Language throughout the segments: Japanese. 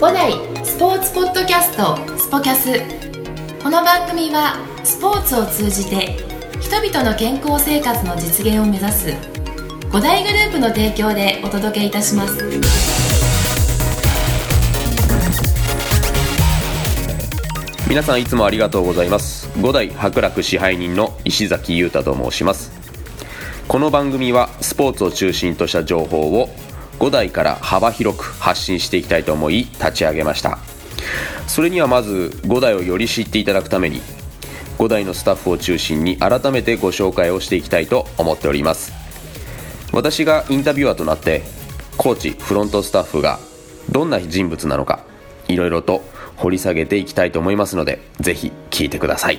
5代スポーツポッドキャストスポキャス。この番組はスポーツを通じて人々の健康生活の実現を目指す5大グループの提供でお届けいたします。皆さんいつもありがとうございます。5代白楽支配人の石崎裕太と申します。この番組はスポーツを中心とした情報を5代から幅広く発信していきたいと思い立ち上げました。それにはまず5代をより知っていただくために5代のスタッフを中心に改めてご紹介をしていきたいと思っております。私がインタビュアーとなってコーチ、フロントスタッフがどんな人物なのかいろいろと掘り下げていきたいと思いますのでぜひ聞いてください。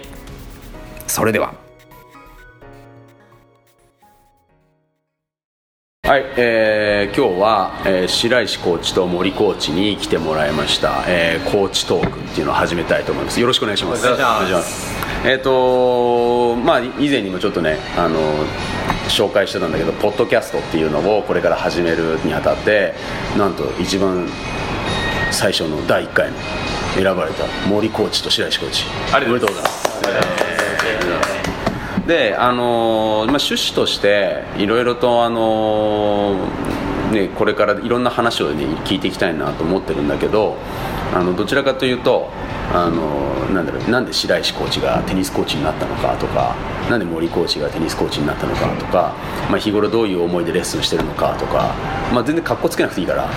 それでははい、今日は、白石コーチと森コーチに来てもらいました、コーチトークっていうのを始めたいと思います。よろしくお願いします。お願いします。まあ、以前にもちょっとね紹介してたんだけどポッドキャストっていうのをこれから始めるにあたってなんと一番最初の第1回の選ばれた森コーチと白石コーチありがとうございます。でまあ、趣旨としていろいろと、これからいろんな話を、ね、聞いていきたいなと思ってるんだけどどちらかというとなんで白石コーチがテニスコーチになったのかとかなんで森コーチがテニスコーチになったのかとか、まあ、日頃どういう思いでレッスンしてるのかとか、まあ、全然カッコつけなくていいから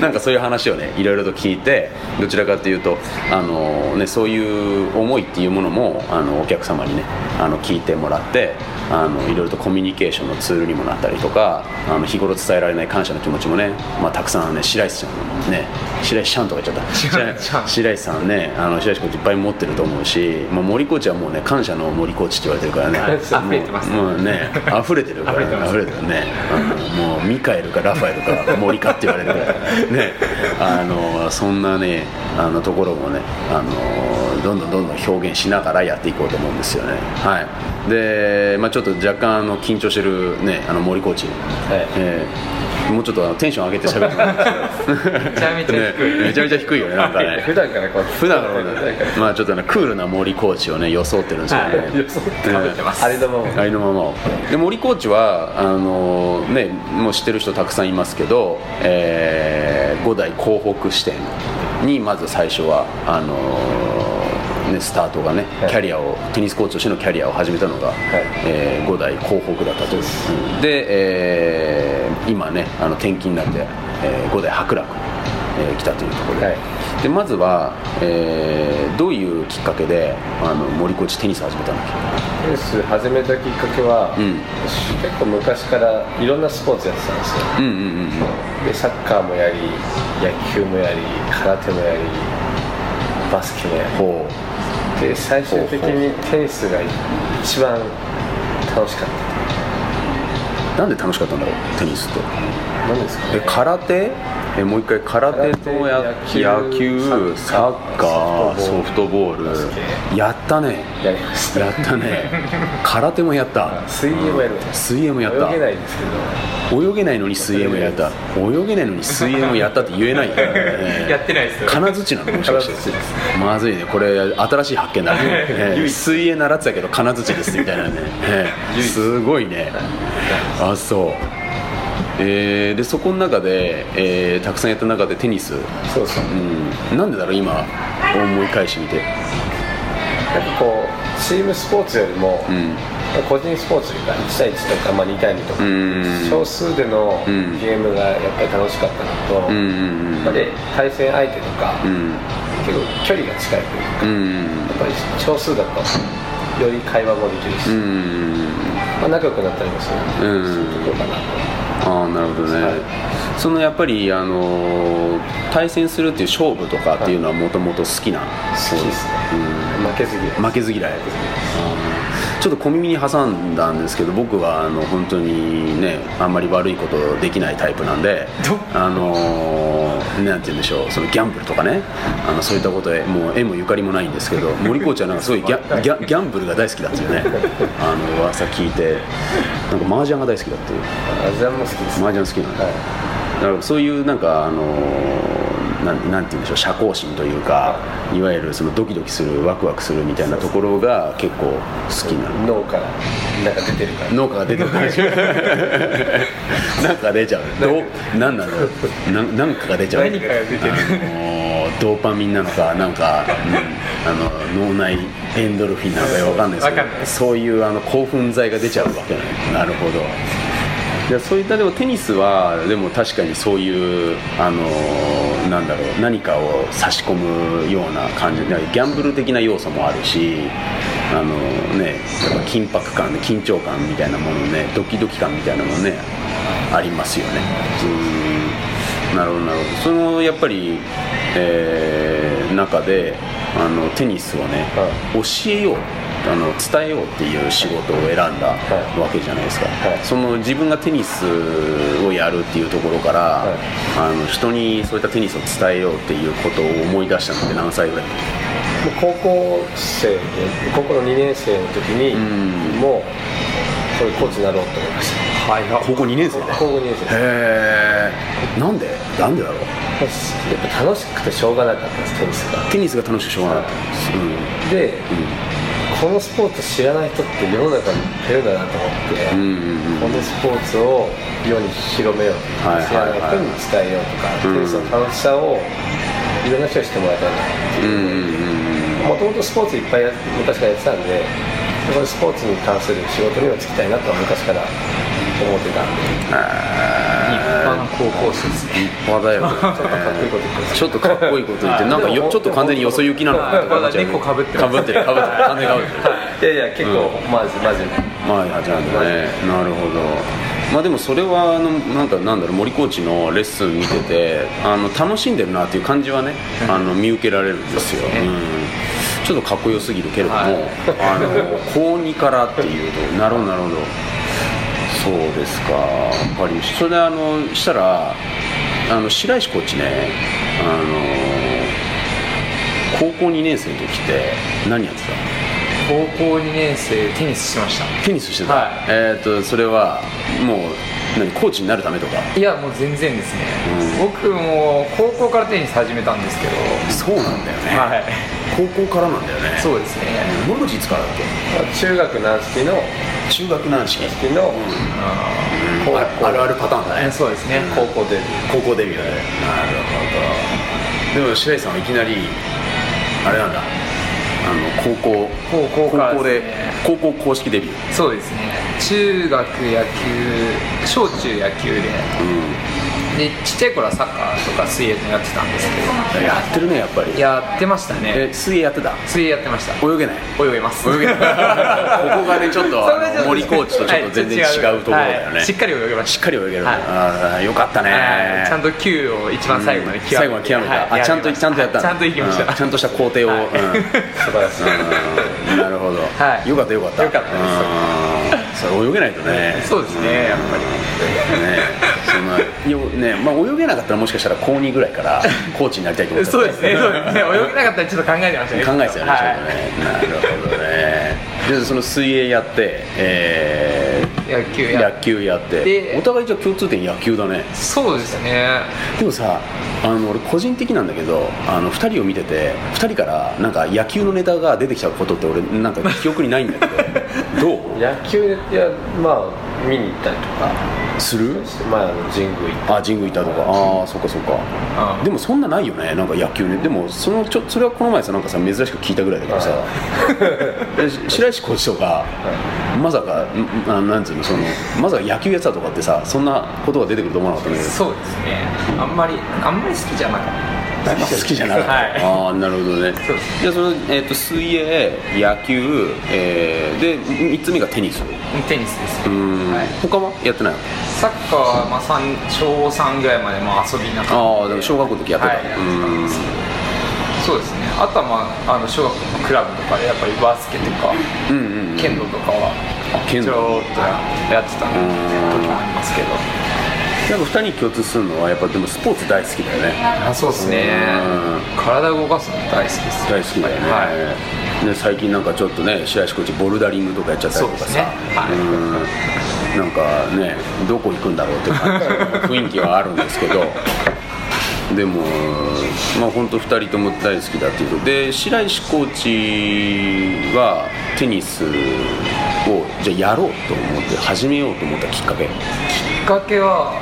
なんかそういう話をねいろいろと聞いてどちらかというとそういう思いっていうものもお客様にね聞いてもらっていろいろとコミュニケーションのツールにもなったりとか日頃伝えられない感謝の気持ちもね、まあ、たくさんね白石ちゃんね白石ちゃんとか言っちゃった白石さんね白石コーチいっぱい持ってると思うし、まあ、森コーチはもうね感謝の森コーチって言われてるからね溢れてますねもうね溢れてるからね溢れてるねもうミカエルかラファエルか森かって言われるからねそんなねところもねどんどん表現しながらやっていこうと思うんですよね。はいで、まあ、ちょっと若干緊張してる、ね、森コーチ、はいもうちょっとテンション上げて喋ってもらうんですけどめちゃめちゃ低いよねなんかね普段からこう普段の、ねまあ、ちょっとクールな森コーチをね装ってるんですよね装ってますありのままありのままで森コーチはねもう知ってる人たくさんいますけど、5代港北支店にまず最初はスタートがね、はい、キャリアをテニスコーチとしてのキャリアを始めたのが、はい5代港北だったというで、今ね転勤になって、5代白楽に、来たというところで、はい、でまずは、どういうきっかけで森コーチテニス始めたんだっけ？テニス始めたきっかけは、うん、結構昔からいろんなスポーツやってたんですよ、でサッカーもやり野球もやり空手もやりバスケもやりで最終的にテニスが一番楽しかった。なんで楽しかったんだろうテニスって。何ですかね。空手？もう一回空手と野球、サッカー、ソフトボール、やったね。やりました。やったね。空手もやった。水泳もやる。水泳もやった。泳げないんですけど。泳げないのに水泳もやった。泳げないのに水泳もやったって言えないよね。やってないですよ。金槌なのもしかして。まずいね。これ新しい発見だね。水泳習ってたけど金槌ですみたいなね。すごいね。あ、そう。でそこの中で、たくさんやった中でテニスそうです、なんでだろう今思い返してみてこうチームスポーツよりも、個人スポーツみたいな1対1とか、まあ、2対2とか、少数でのゲームがやっぱり楽しかったのと、やっぱり対戦相手とか、結構距離が近いというか、やっぱり少数だとより会話もできるし、まあ、仲良くなったりもするので、そういうところかなと。あなるほどね、はい、そのやっぱり、対戦するっていう勝負とかっていうのはもともと好きな、そうですね、負けず嫌いちょっと小耳に挟んだんですけど僕は本当にねあんまり悪いことできないタイプなんでなんて言うんでしょうそのギャンブルとかねそういったことでもう縁もゆかりもないんですけど森コーチはなんかすごいギャンブルが大好きだっていうね噂聞いてなんか麻雀が大好きだっていう麻雀も好きです麻雀好きなんで、はいからそういうなんかなんて言うんでしょう、社交心というか、いわゆるそのドキドキするワクワクするみたいなところが結構好きなの。脳からなんか出てるから、脳から出てるからなんか出ちゃう、何なの、何かが出ちゃう、何かが出てる、ドーパミンなのかなんか、脳内エンドルフィンなのか分かんないですけど、そういう興奮剤が出ちゃうわけなの。なるほど。そういったでもテニスはでも確かにそういうなんだろう、何かを差し込むような感じで、ギャンブル的な要素もあるし、ね、やっぱ緊迫感、緊張感みたいなものね、ドキドキ感みたいなものね、ありますよね。なるほどなるほど。そのやっぱり、中でテニスをね、教えよう、伝えようっていう仕事を選んだわけじゃないですか、はい、その自分がテニスをやるっていうところから、はい、人にそういったテニスを伝えようっていうことを思い出したので何歳ぐらい？高校の2年生の時に、もうそういうコーチになろうと思いました、はい、高校2年生で、高校2年生で、へー、なんでだろう、やっぱ楽しくてしょうがなかったです。テニスが楽しくてしょうがなかったです、はい、で、このスポーツ知らない人って世の中にいるんだなと思って、このスポーツを世に広めようとか、知らない人に伝えようとか、テニスの楽しさをいろんな人に知ってもらいたいなっていう、もともとスポーツいっぱい昔からやってたんで、このスポーツに関する仕事には就きたいなとは昔から思ってたんで、立派な高校生ですね。立派だよ、ちょっとかっこいいこと言って、なんかよちょっと完全によそ行きなのかなとか、結構かぶってる、完全にかぶってる。いやいや、結構マジでね。なるほど。まあ、でもそれはなんだろう、森コーチのレッスン見てて楽しんでるなっていう感じはね、見受けられるんですよ。ちょっとかっこよすぎるけれども、高2からっていうと、なるほど、そうですか。やっぱりそれでしたら白石コーチね、高校2年生の時って何やってたの？高校2年生、テニスしてました。テニスしてた、はい、それはもうコーチになるためとか？いや、もう全然ですね、僕も高校からテニス始めたんですけど。そうなんだよね、はい、高校からなんだよね。そうですね。何時いつからだっけ？中学軟式の、あるあるパターンだね。そうですね、高校デビューだね。なるほど。でも白井さんはいきなりあれなんだ、高校公式デビュー。そうですね、中学野球、小中野球で、でちっちゃい頃はサッカーとか水泳とかやってたんですけど。やってるね、やっぱりやってましたね。水泳やってました。泳げますここがね、ちょっと森コーチとちょっと全然違うところだよね。しっかり泳げます。しっかり泳げる。よかったね。ちゃんと球を一番最後まで極めて、最後は極めた。ちゃんとやった。ちゃんと行きました。ちゃんとした工程を。素晴らしい。なるほど。よかったです。それ泳げないとね。そうですね、やっぱりね、まあ泳げなかったらもしかしたら高2ぐらいからコーチになりたいと思ってた。そうですね。泳げなかったらちょっと考えてましたね。考えてたよね、ちょっとね。なるほどね。でその水泳やって、野球やって、お互いじゃあ共通点野球だね。そうですね。でもさ、俺個人的なんだけど、2人を見てて、2人からなんか野球のネタが出てきたことって俺なんか記憶にないんだけどどう？野球、いや、まあ見に行ったりとかする？まあ神宮行ったとか、ああそっか。でもそんなないよね、なんか野球ね。でもそれはこの前さ、なんかさ珍しく聞いたぐらいだけどさ、白石コーチとか、まさか野球やってたとかってさ、そんなことが出てくると思わなかったんだけど。そうですね、あんまり好きじゃなかった。好きじゃなかった。はい、ああ、なるほどね。じゃあその水泳、野球、で3つ目がテニス。テニスです。はい、他はやってないの？サッカーは小3ぐらいまで遊びなかった。ああ、でも小学校の時やってた。はい、そうですね。あとは小学校のクラブとかでやっぱりバスケとか、剣道とかはちょっとやってた時もありますけど。なんか2人に共通するのはやっぱでもスポーツ大好きだよね。あ、そうですね、体を動かすの大好きです。大好きだよね、はい、で最近なんかちょっとね、白石コーチボルダリングとかやっちゃったりとかさ、そうですね、はい、なんかね、どこ行くんだろうって感じの雰囲気はあるんですけどでも、まあ、本当2人とも大好きだっていうことで、白石コーチはテニスをじゃあやろうと思って始めようと思ったきっかけは、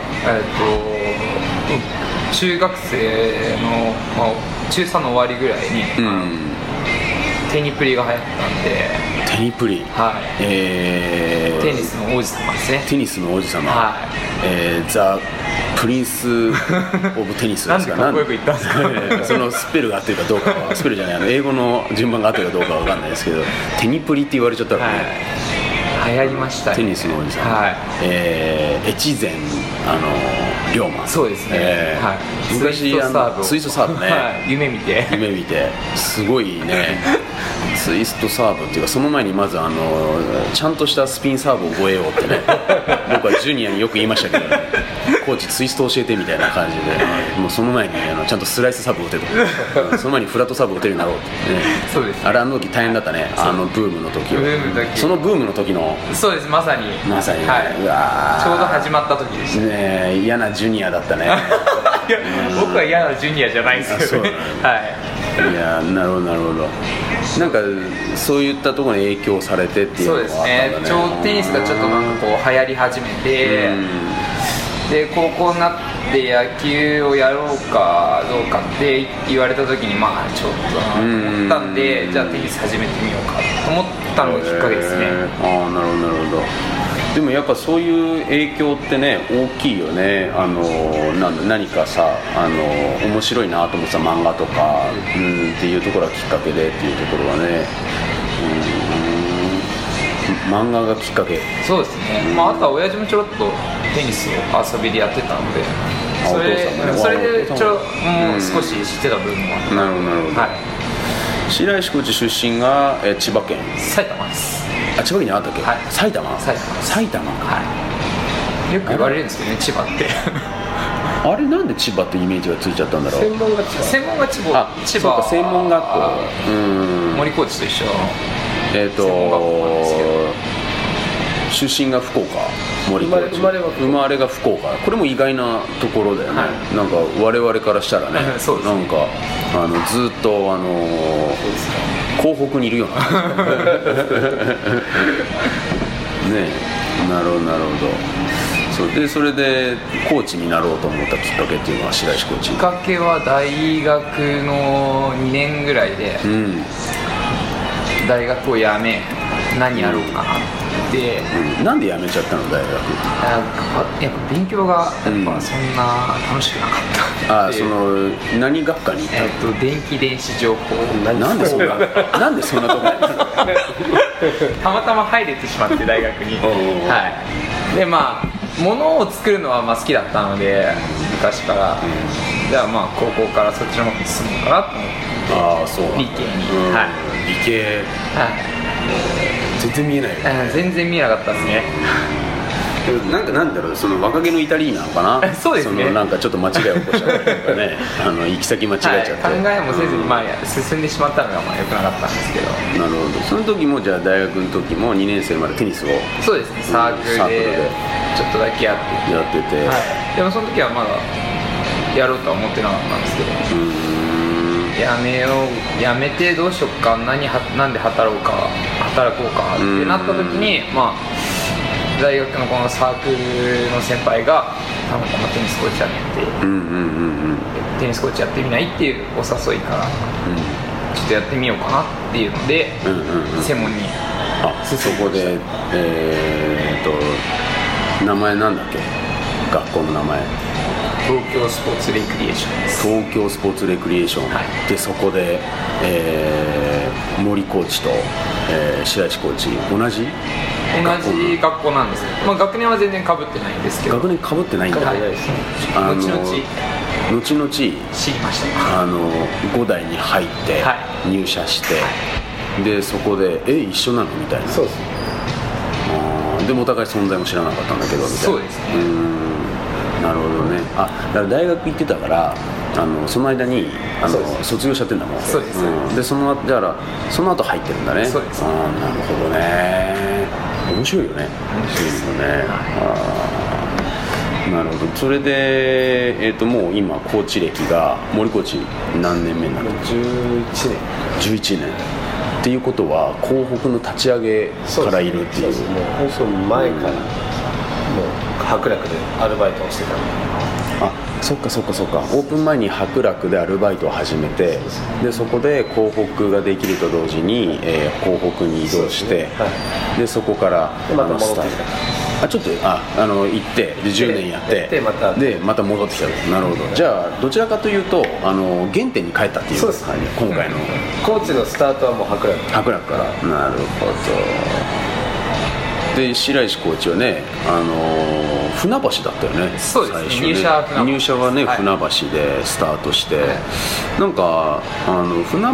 中学生の、まあ、中3の終わりぐらいに、テニプリが流行ったんで。テニプリ、はい、テニスの王子様ですね。テニスの王子様、はい、ザ・プリンス・オブ・テニスですか。なんでかっこよく言ったんですかそのスペルが合ってるかどうかは、スペルじゃない、英語の順番が合ってるかどうかは分かんないですけど、テニプリって言われちゃったらね、はい、流行りましたね、テニスの王子様、はい、越前龍馬、そうですね、はい、昔ツイストサーブね、はい、夢見てすごいねツイストサーブっていうか、その前にまずちゃんとしたスピンサーブを覚えようってね僕はジュニアによく言いましたけど、ね、コーチツイスト教えてみたいな感じで、もうその前に、ね、ちゃんとスライスサーブを打てとその前にフラットサーブを打てるようになろうって、ね、そうですね、あれあの時大変だったね、ブームの時は、そのブームの時の、そうです、まさに、ね、はい、うわちょうど始まった時でしたね。嫌なジュニアだったねいや、僕は嫌なジュニアじゃないんですけどね、はい、いやなるほどなるほど、なんかそういったところに影響されてっていうのがあったんだね。そうですね、テニスがちょっとなんかこう流行り始めて、で高校になって野球をやろうかどうかって言われた時に、まあちょっとなと思ったんで、じゃあテニス始めてみようかと思ったのがきっかけですね。ああなるほどなるほど。でもやっぱそういう影響ってね大きいよね。何かさ面白いなと思ってた漫画とか、っていうところがきっかけでっていうところはね、漫画がきっかけ。そうですね、まあ、あとは親父もちょろっとテニスを遊びでやってたので、それでちょろもう少し知ってた部分もあって、なるほどなるほど、はい、白石コーチ出身が千葉県埼玉です。あ、千葉県にあったっけ、はい、埼玉、はい、よく言われるんですけどね、千葉ってあれなんで千葉ってイメージがついちゃったんだろう。専門が千葉。あ、千葉専門学校、森コーチと一緒、出身が福岡、森コーチ生まれが福岡。これも意外なところだよね、はい、なんか我々からしたらね、はい、そうですね、なんかずっと東北にいるようなねえ、なるほどなるほど。それでコーチになろうと思ったきっかけっていうのは、白石コーチ。きっかけは大学の2年ぐらいで、大学を辞め、何やろうかなって、なんで辞めちゃったの大学？やっぱ勉強がやっぱそんな楽しくなかったっていう、何学科に行った？電気電子情報。なんでそんなとこたまたま入れてしまって大学に、はい、でまあ物を作るのはまあ好きだったので昔から、じゃあまあ高校からそっちの方に進むかなと思って、あそう理系に、はい、理系、はい、全然見えなかったですねなんだろう、その若気の至りなのかなそうですね、なんかちょっと間違いを起こしちゃったとかね行き先間違えちゃって、はい、考えもせずに、まあ、進んでしまったのがまあ良くなかったんですけど。なるほど。その時もじゃあ大学の時も2年生までテニスを、そうですね、サークルでちょっとだけやってて、はい、でもその時はまだやろうとは思ってなかったんですけど、やめてどうしよっか、なんで働こうかってなった時に、まあ、大学のこのサークルの先輩がたまたまテニスコーチやめて、テニスコーチやってみないっていうお誘いから、ちょっとやってみようかなっていうので、専門に進んでました。そこで、名前なんだっけ、学校の名前。東京スポーツレクリエーションです。東京スポーツレクリエーション、はい、でそこで、森コーチと、白石コーチ同じ学校なんですけど、まあ、学年は全然被ってないんですけど。学年被ってないんだ、はい、後々知りました。5代に入って入社して、はい、でそこで一緒なのみたいな。そうですね。でもお互い存在も知らなかったんだけどみたいな。そうですね。なるほどね。だから大学行ってたからその間に卒業しちゃってんだもん。そうです、でその後入ってるんだね。そうです。なるほどね。面白いよね。面白いですね。はい、あ、なるほど。それで、もう今コーチ歴が森コーチ何年目になるの？11年っていうことは広北の立ち上げからいるっていう。そうですね。放送前からもう白楽でアルバイトをしてたので。あ、そっかそっかそっか。オープン前に白楽でアルバイトを始めて、でそこで広北ができると同時に、広北に移動して、で、はい、でそこからまた戻ってきた。あ、ちょっと行ってで10年やってでまた戻ってきた。なるほど。じゃあどちらかというと原点に帰ったっていう。そうですね。今回の、うん、コーチのスタートはもう白楽。白楽から。なるほど。で白石コーチはね、船橋だったよね。そうですね。入社はね、はい、船橋でスタートして、はい、なんか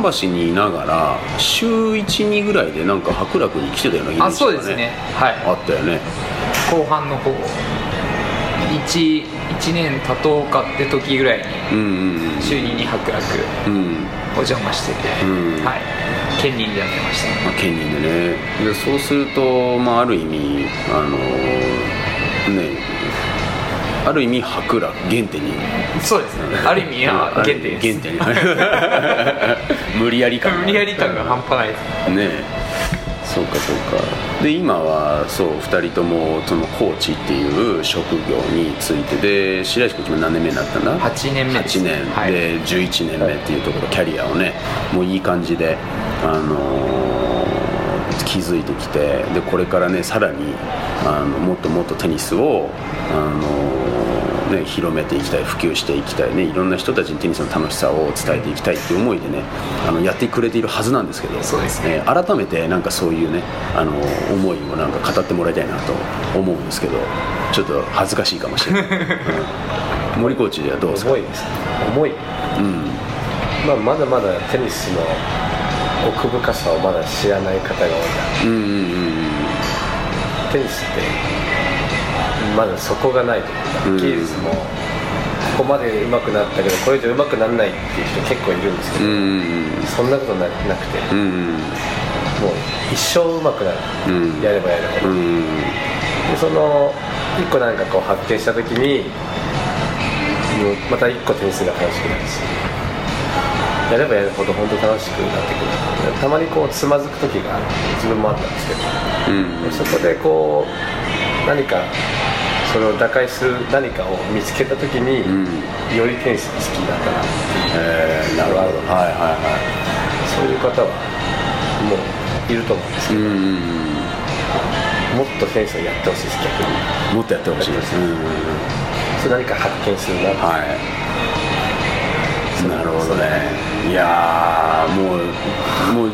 船橋にいながら週 1,2 ぐらいでなんか白楽に来てたようなイメージが、ね、あ、そうですね、はい、あったよね。後半の方 1年経とうかって時ぐらいに、週2に白楽お邪魔してて、はい。兼任でやってましたね。まあ、兼任でね。でそうすると、まあ、ある意味ね、ある意味白楽原点に。そうですね。ある意味は原点です。原点に無理やり感が半端ないですね。そうかそうか。で今はそう2人ともそのコーチっていう職業についてで、白石コーチも何年目になったんだ？8年目です。8年、はい、で11年目っていうところ、キャリアをね、もういい感じで気づいてきて、でこれからねさらにもっともっとテニスをね、広めていきたい、普及していきたいね、いろんな人たちにテニスの楽しさを伝えていきたいっていう思いでね、やってくれているはずなんですけど、そうですね、改めてなんかそういうね思いをなんか語ってもらいたいなと思うんですけど、ちょっと恥ずかしいかもしれない、森コーチはどうですか？重い、うん、まあ、まだまだテニスの奥深さをまだ知らない方が多いな、テニスってまだ底がないというか、技術もここまで上手くなったけどこれ以上上手くならないっていう人結構いるんですけど、そんなことなくて、もう一生上手くなる、やればやれば、でその一個なんかこう発見した時にまた一個テニスが楽しくなるし、やればやるほど本当に楽しくなってくる。たまにこうつまずく時が自分もあったんですけど、そこでこう何かそれを打開する何かを見つけたときに、よりテニスが好きだったなっていうのがあるので、はいはいはい、そういう方はもういると思うんですけど、もっとテニスをやってほしいです。逆にもっとやってほしいです。それ何か発見するなって、はい、なるほどね。いやーもう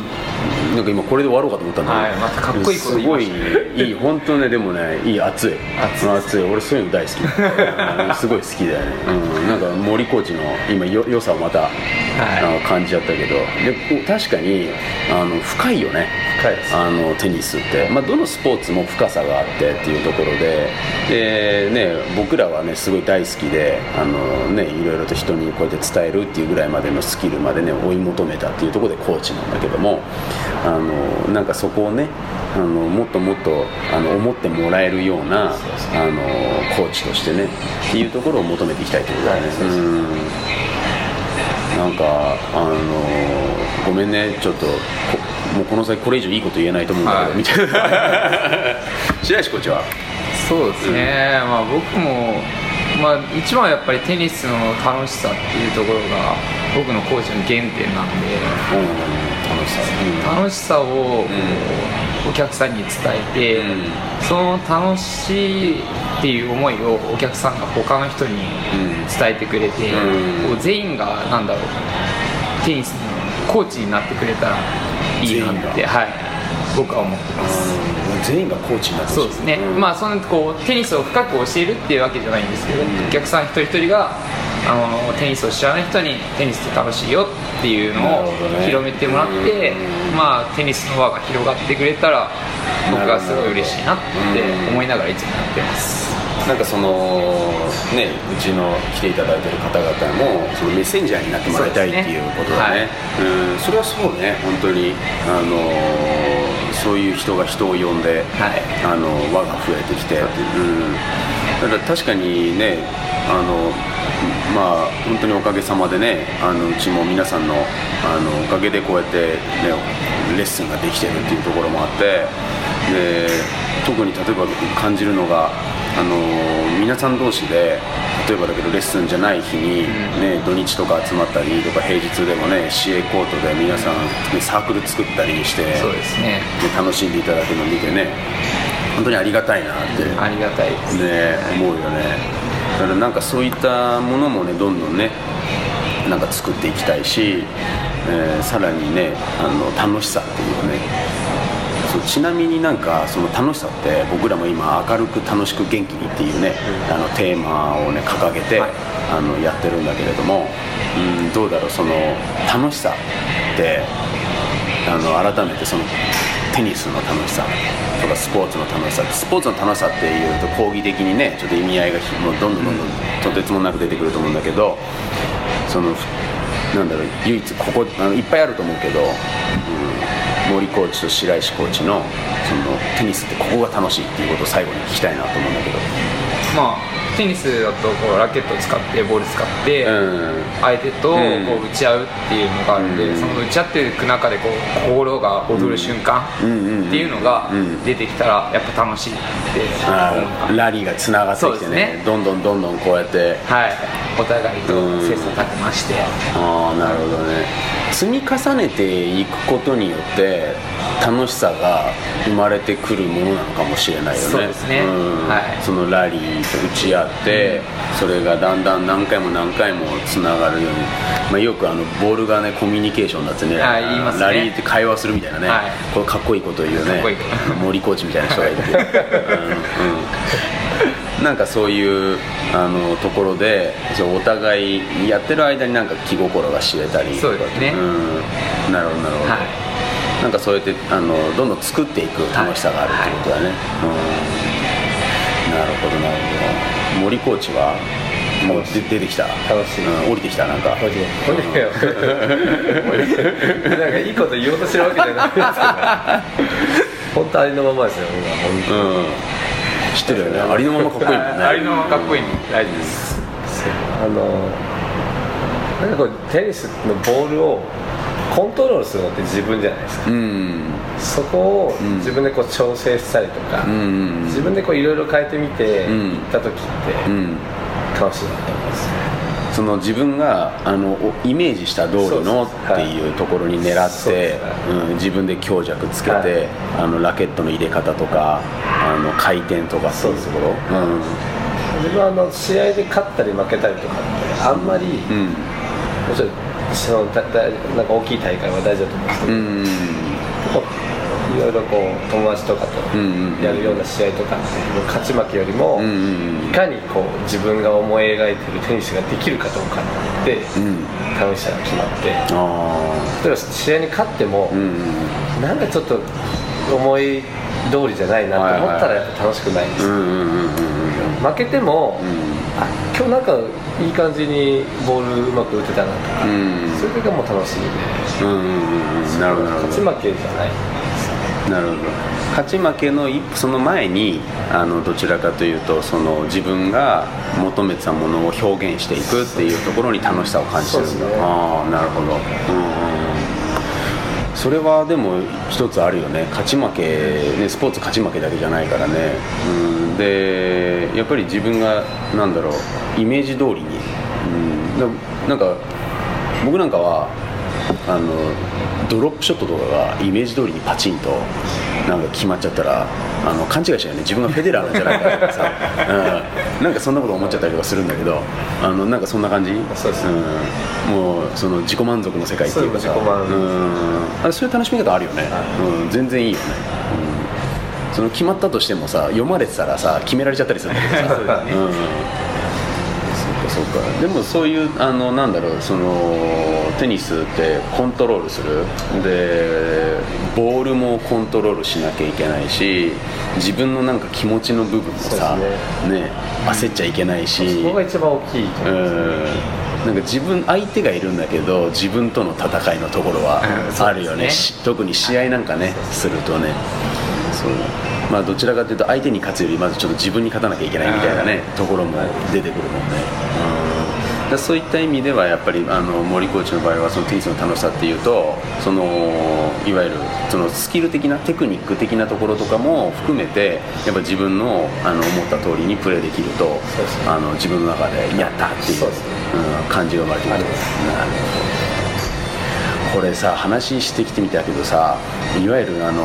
なんか今これで終わろうかと思ったんだけど、はい、またかっこいいこと言いましたね。すごいいい、本当ね、でもね、いい、熱い、俺そういうの大好きすごい好きだよね、なんか森コーチの今良さをまた、感じちゃったけど、で確かに深いよね。深いです。テニスって、まあ、どのスポーツも深さがあってっていうところで、で、ね、僕らはねすごい大好きでね、いろいろと人にこうやって伝えるっていうぐらいまでのスキルまでね追い求めたっていうところでコーチなんだけども、なんかそこをねもっともっと思ってもらえるようなコーチとしてねっていうところを求めていきたいということだね。なんかごめんね、ちょっともうこの先これ以上いいこと言えないと思うんだけどみたいな、白石コーチはそうですね、まあ、僕も、まあ、一番はやっぱりテニスの楽しさっていうところが僕のコーチの原点なんで、楽しさをお客さんに伝えて、その楽しいっていう思いをお客さんが他の人に伝えてくれて、全員がなんだろう、テニスのコーチになってくれたらいいなって、僕は思ってます。全員がコーチになってほしい。そうですね、まあ、そのこうテニスを深く教えるっていうわけじゃないんですけど、お客さん一人一人がテニスを知らない人にテニスって楽しいよっていうのを広めてもらって、まあ、テニスの輪が広がってくれたら僕はすごい嬉しいなって思いながらいつもやってます。なんかそのね、うちの来ていただいている方々もそのメッセンジャーになってもらいたいっていうことだね。それはそうね、本当にそういう人が人を呼んで、はい、輪が増えてきて、うん、だから確かにね、まあ、本当におかげさまでね、うちも皆さんの、おかげでこうやって、ね、レッスンができてるっていうところもあって、で特に例えば感じるのが、皆さん同士で例えばだけどレッスンじゃない日に、ね、土日とか集まったりとか、平日でもね、市営コートで皆さん、ね、サークル作ったりして、そうですね、で楽しんでいただくのを見てね、本当にありがたいなって、うん、ありがたいですね、思うよね。だからなんかそういったものもね、どんどんね、なんか作っていきたいし、さらにね、楽しさっていうのね、そう、ちなみになんかその楽しさって僕らも今明るく楽しく元気にっていうね、テーマをね掲げて、はい、やってるんだけれども、うん、どうだろう、その楽しさって改めてそのテニスの楽しさとかスポーツの楽しさ、スポーツの楽しさっていうと講義的にね、ちょっと意味合いがもうどんどんとてつもなく出てくると思うんだけど、そのなんだろう、唯一ここいっぱいあると思うけど、うん、森コーチと白石コーチのそのテニスってここが楽しいっていうことを最後に聞きたいなと思うんだけど、まあテニスだとこうラケットを使ってボール使って、うん、相手とこう打ち合うっていうのがあるんで、うん、その打ち合っていく中でこう心が踊る瞬間っていうのが出てきたらやっぱ楽しいって思う。ラリーがつながってきて ね、どんどんこうやって、はい、お互いと切磋琢磨して、ああなるほどね、積み重ねていくことによって楽しさが生まれてくるものなのかもしれないよね。そうですね、うん、はい、そのラリーと打ち合って、うん、それがだんだん何回もつながるように、まあ、よくボールがねコミュニケーションだってね、はい、言いますね、ラリーって会話するみたいなね、はい、これかっこいいこと言うね、森コーチみたいな人がいてなんかそういうところでお互いやってる間になんか気心が知れたり、そうですね、うん、なるほどなるほど、はい、なんかそうやってどんどん作っていく楽しさがあるってことだね、はい、うん、なるほどなるほど。森コーチはもう出てきた、楽しい、うん、降りてきた、なんか降りてきたよ、なんかいいこと言おうとしてるわけじゃないですけど本当ありのままですよ、僕は本当に、うん、知ってるよね、ありのままかっこいいもんね、ありのままかっこいいもん、大事です。なんかこうテニスのボールをコントロールするのって自分じゃないですか、うん、そこを自分でこう調整したりとか、うん、自分でこういろいろ変えてみていった時って、うん、楽しいなと思います、ね、その自分がイメージした通りのっていうところに狙って、はい、うん、自分で強弱つけて、はい、ラケットの入れ方とか回転とかそういうところ、うん、自分は試合で勝ったり負けたりとかってあんまり、うん、もちろんなんか大きい大会は大事だと思うんですけど、うん、いろいろこう友達とかとやるような試合とかっていう勝ち負けよりも、うん、いかにこう自分が思い描いてるテニスができるかどうかって楽しさが決まって、うん、例えば試合に勝っても、うん、なんかちょっと思い通りじゃないなと思ったらやっぱ楽しくないんですよ、はいはいはい、負けても、うん、あ、今日なんかいい感じにボールうまく打てたなとか、うん、それがもう楽しいんで、うんうんうん、なるほど、勝ち負けじゃないんですよね。なるほど。勝ち負けの一歩その前にどちらかというとその自分が求めてたものを表現していくっていうところに楽しさを感じてるんだ、ね、ああなるほど、うん、それはでも一つあるよね、勝ち負け、ね、スポーツ勝ち負けだけじゃないからね、うん、でやっぱり自分がなんだろうイメージ通りに、うん、なんか僕なんかはドロップショットとかがイメージ通りにパチンとなんか決まっちゃったら勘違いしちゃうよね、自分がフェデラーなんじゃないかとかさ、うん、なんかそんなこと思っちゃったりとかするんだけどなんかそんな感じ、そうです、うん、もうその自己満足の世界っていうかさ、そういう楽しみ方あるよね、うん、全然いいよね、うん、その決まったとしてもさ、読まれてたらさ決められちゃったりするんだけどさ、そうですね、うん、そうか。でもそういうなんだろう、そのテニスってコントロールするでボールもコントロールしなきゃいけないし、自分のなんか気持ちの部分もさ、ね、焦っちゃいけないし、そこが一番大きいと思いますね。なんか相手がいるんだけど自分との戦いのところはあるよ ね、特に試合なんかねするとね、そう、まあ、どちらかというと相手に勝つよりまずちょっと自分に勝たなきゃいけないみたいなねところも出てくるもんね、だそういった意味ではやっぱり森コーチの場合はそのテニスの楽しさっていうと、そのいわゆるそのスキル的なテクニック的なところとかも含めてやっぱ自分の思った通りにプレーできると、自分の中でやったっていう感じが生まれてくる。これさ話してきてみたけどさ、いわゆるなんだ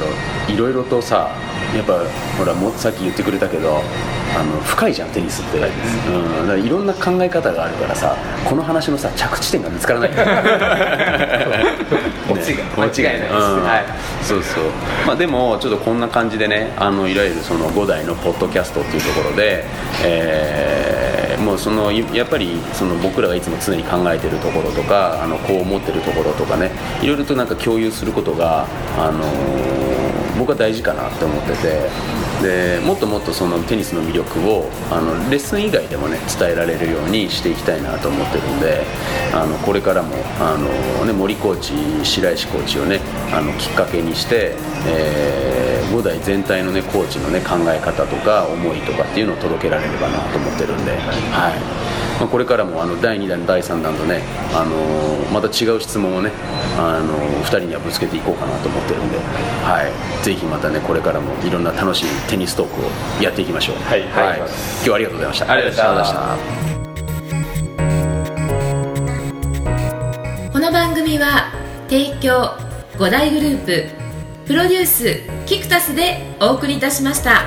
ろう、いろいろとさやっぱほらもさっき言ってくれたけど深いじゃんテニスって、だからいろんな考え方があるからさ、この話のさ着地点が見つからない間違いないですね、はい、そうそう、まあ、でもちょっとこんな感じでね、いわゆるその5代のポッドキャストっていうところで、もうそのやっぱりその僕らがいつも常に考えてるところとかこう思ってるところとかね、いろいろとなんか共有することが、僕は大事かなって思ってて、でもっともっとそのテニスの魅力をレッスン以外でもね伝えられるようにしていきたいなと思ってるんで、これからもね、森コーチ白石コーチをねきっかけにして、5代全体のねコーチのね考え方とか思いとかっていうのを届けられればなと思ってるんで、はい、まあ、これからも第2弾第3弾とねまた違う質問をね2人にはぶつけていこうかなと思ってるんで、はい、ぜひまたねこれからもいろんな楽しいテニストークをやっていきましょう。はい、はいはい、今日はありがとうございました。ありがとうございました。この番組は提供5代グループプロデュースキクタスでお送りいたしました。